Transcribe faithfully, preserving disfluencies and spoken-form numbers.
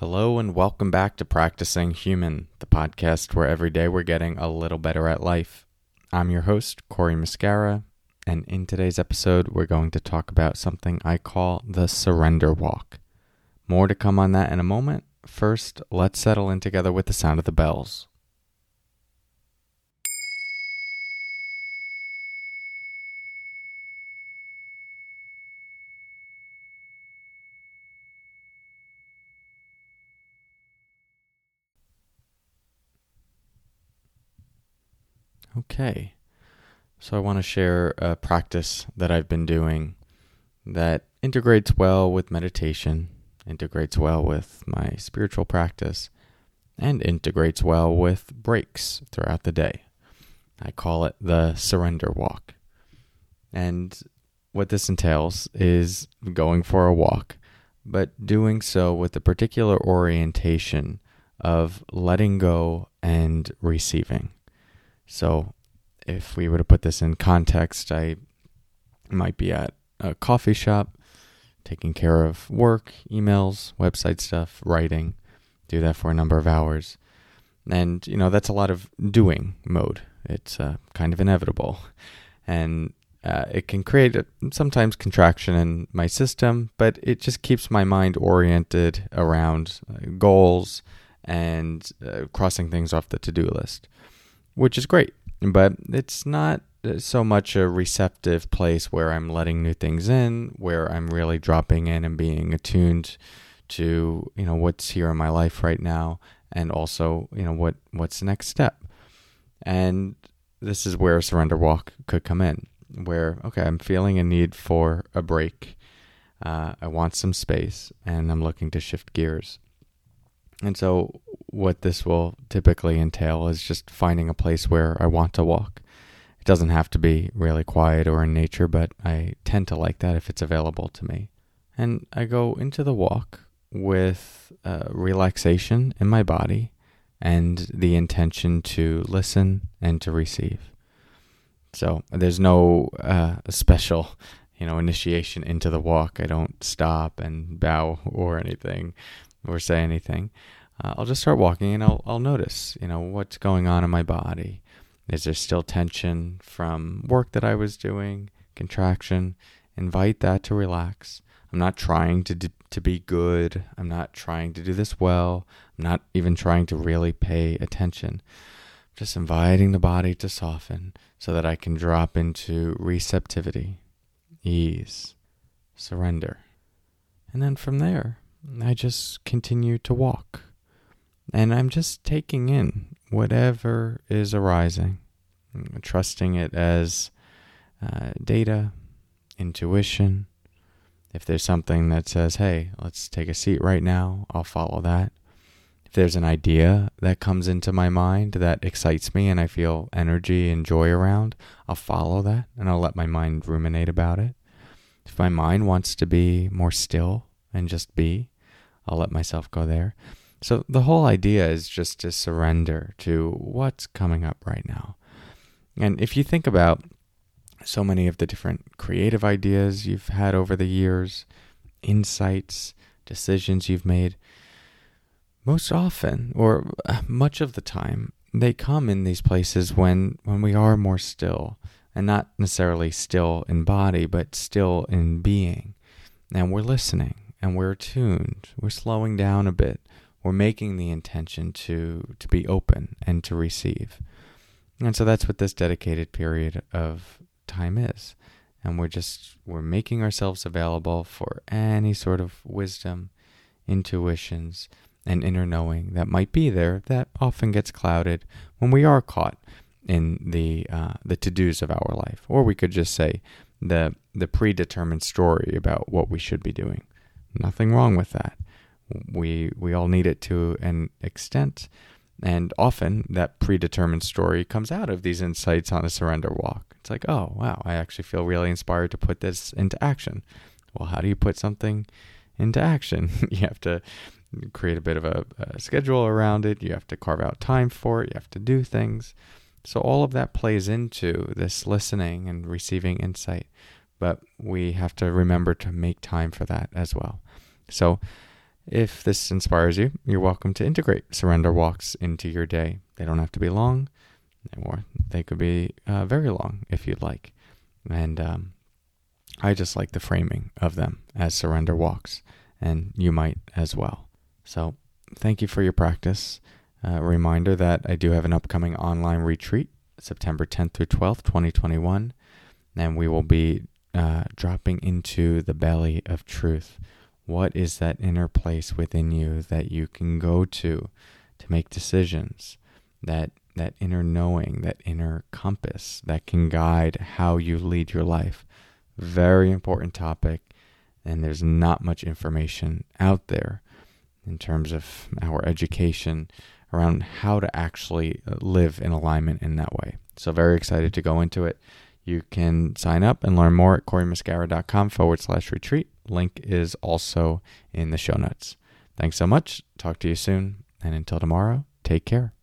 Hello and welcome back to Practicing Human, the podcast where every day we're getting a little better at life. I'm your host, Cory Muscara, and in today's episode, we're going to talk about something I call the surrender walk. More to come on that in a moment. First, let's settle in together with the sound of the bells. Okay, so I want to share a practice that I've been doing that integrates well with meditation, integrates well with my spiritual practice, and integrates well with breaks throughout the day. I call it the surrender walk. And what this entails is going for a walk, but doing so with a particular orientation of letting go and receiving. So if we were to put this in context, I might be at a coffee shop, taking care of work, emails, website stuff, writing, do that for a number of hours. And, you know, that's a lot of doing mode. It's uh, kind of inevitable. And uh, it can create a, sometimes contraction in my system, but it just keeps my mind oriented around uh, goals and uh, crossing things off the to-do list, which is great, but it's not so much a receptive place where I'm letting new things in, where I'm really dropping in and being attuned to, you know, what's here in my life right now, and also, you know, what, what's the next step. And this is where a surrender walk could come in, where, okay, I'm feeling a need for a break. Uh, I want some space, and I'm looking to shift gears. And so what this will typically entail is just finding a place where I want to walk. It doesn't have to be really quiet or in nature, but I tend to like that if it's available to me. And I go into the walk with uh, relaxation in my body and the intention to listen and to receive. So there's no uh, special, you know, initiation into the walk. I don't stop and bow or anything. Or say anything. Uh, I'll just start walking, and I'll I'll notice, you know, what's going on in my body. Is there still tension from work that I was doing? Contraction. Invite that to relax. I'm not trying to d- to be good. I'm not trying to do this well. I'm not even trying to really pay attention. Just inviting the body to soften so that I can drop into receptivity, ease, surrender, and then from there, I just continue to walk, and I'm just taking in whatever is arising, trusting it as uh, data, intuition. If there's something that says, hey, let's take a seat right now, I'll follow that. If there's an idea that comes into my mind that excites me and I feel energy and joy around, I'll follow that, and I'll let my mind ruminate about it. If my mind wants to be more still and just be, I'll let myself go there. So the whole idea is just to surrender to what's coming up right now. And if you think about so many of the different creative ideas you've had over the years, insights, decisions you've made, most often, or much of the time, they come in these places when, when we are more still, and not necessarily still in body, but still in being. And we're listening, and we're attuned, we're slowing down a bit, we're making the intention to, to be open and to receive. And so that's what this dedicated period of time is. And we're just, we're making ourselves available for any sort of wisdom, intuitions, and inner knowing that might be there that often gets clouded when we are caught in the uh, the to-dos of our life. Or we could just say the the predetermined story about what we should be doing. Nothing wrong with that. We we all need it to an extent, and often that predetermined story comes out of these insights on a surrender walk. It's like, oh, wow, I actually feel really inspired to put this into action. Well, how do you put something into action? You have to create a bit of a, a schedule around it. You have to carve out time for it. You have to do things. So all of that plays into this listening and receiving insight, but we have to remember to make time for that as well. So If this inspires you, you're welcome to integrate surrender walks into your day. They don't have to be long, or they could be uh, very long if you'd like. And um, I just like the framing of them as surrender walks, and you might as well. So thank you for your practice. A uh, reminder that I do have an upcoming online retreat, September tenth through twelfth, twenty twenty-one, and we will be uh, dropping into the belly of truth. What is that inner place within you that you can go to to make decisions? That that inner knowing, that inner compass that can guide how you lead your life. Very important topic, and there's not much information out there in terms of our education around how to actually live in alignment in that way. So very excited to go into it. You can sign up and learn more at corymuscara.com forward slash retreat. Link is also in the show notes. Thanks so much. Talk to you soon. And until tomorrow, take care.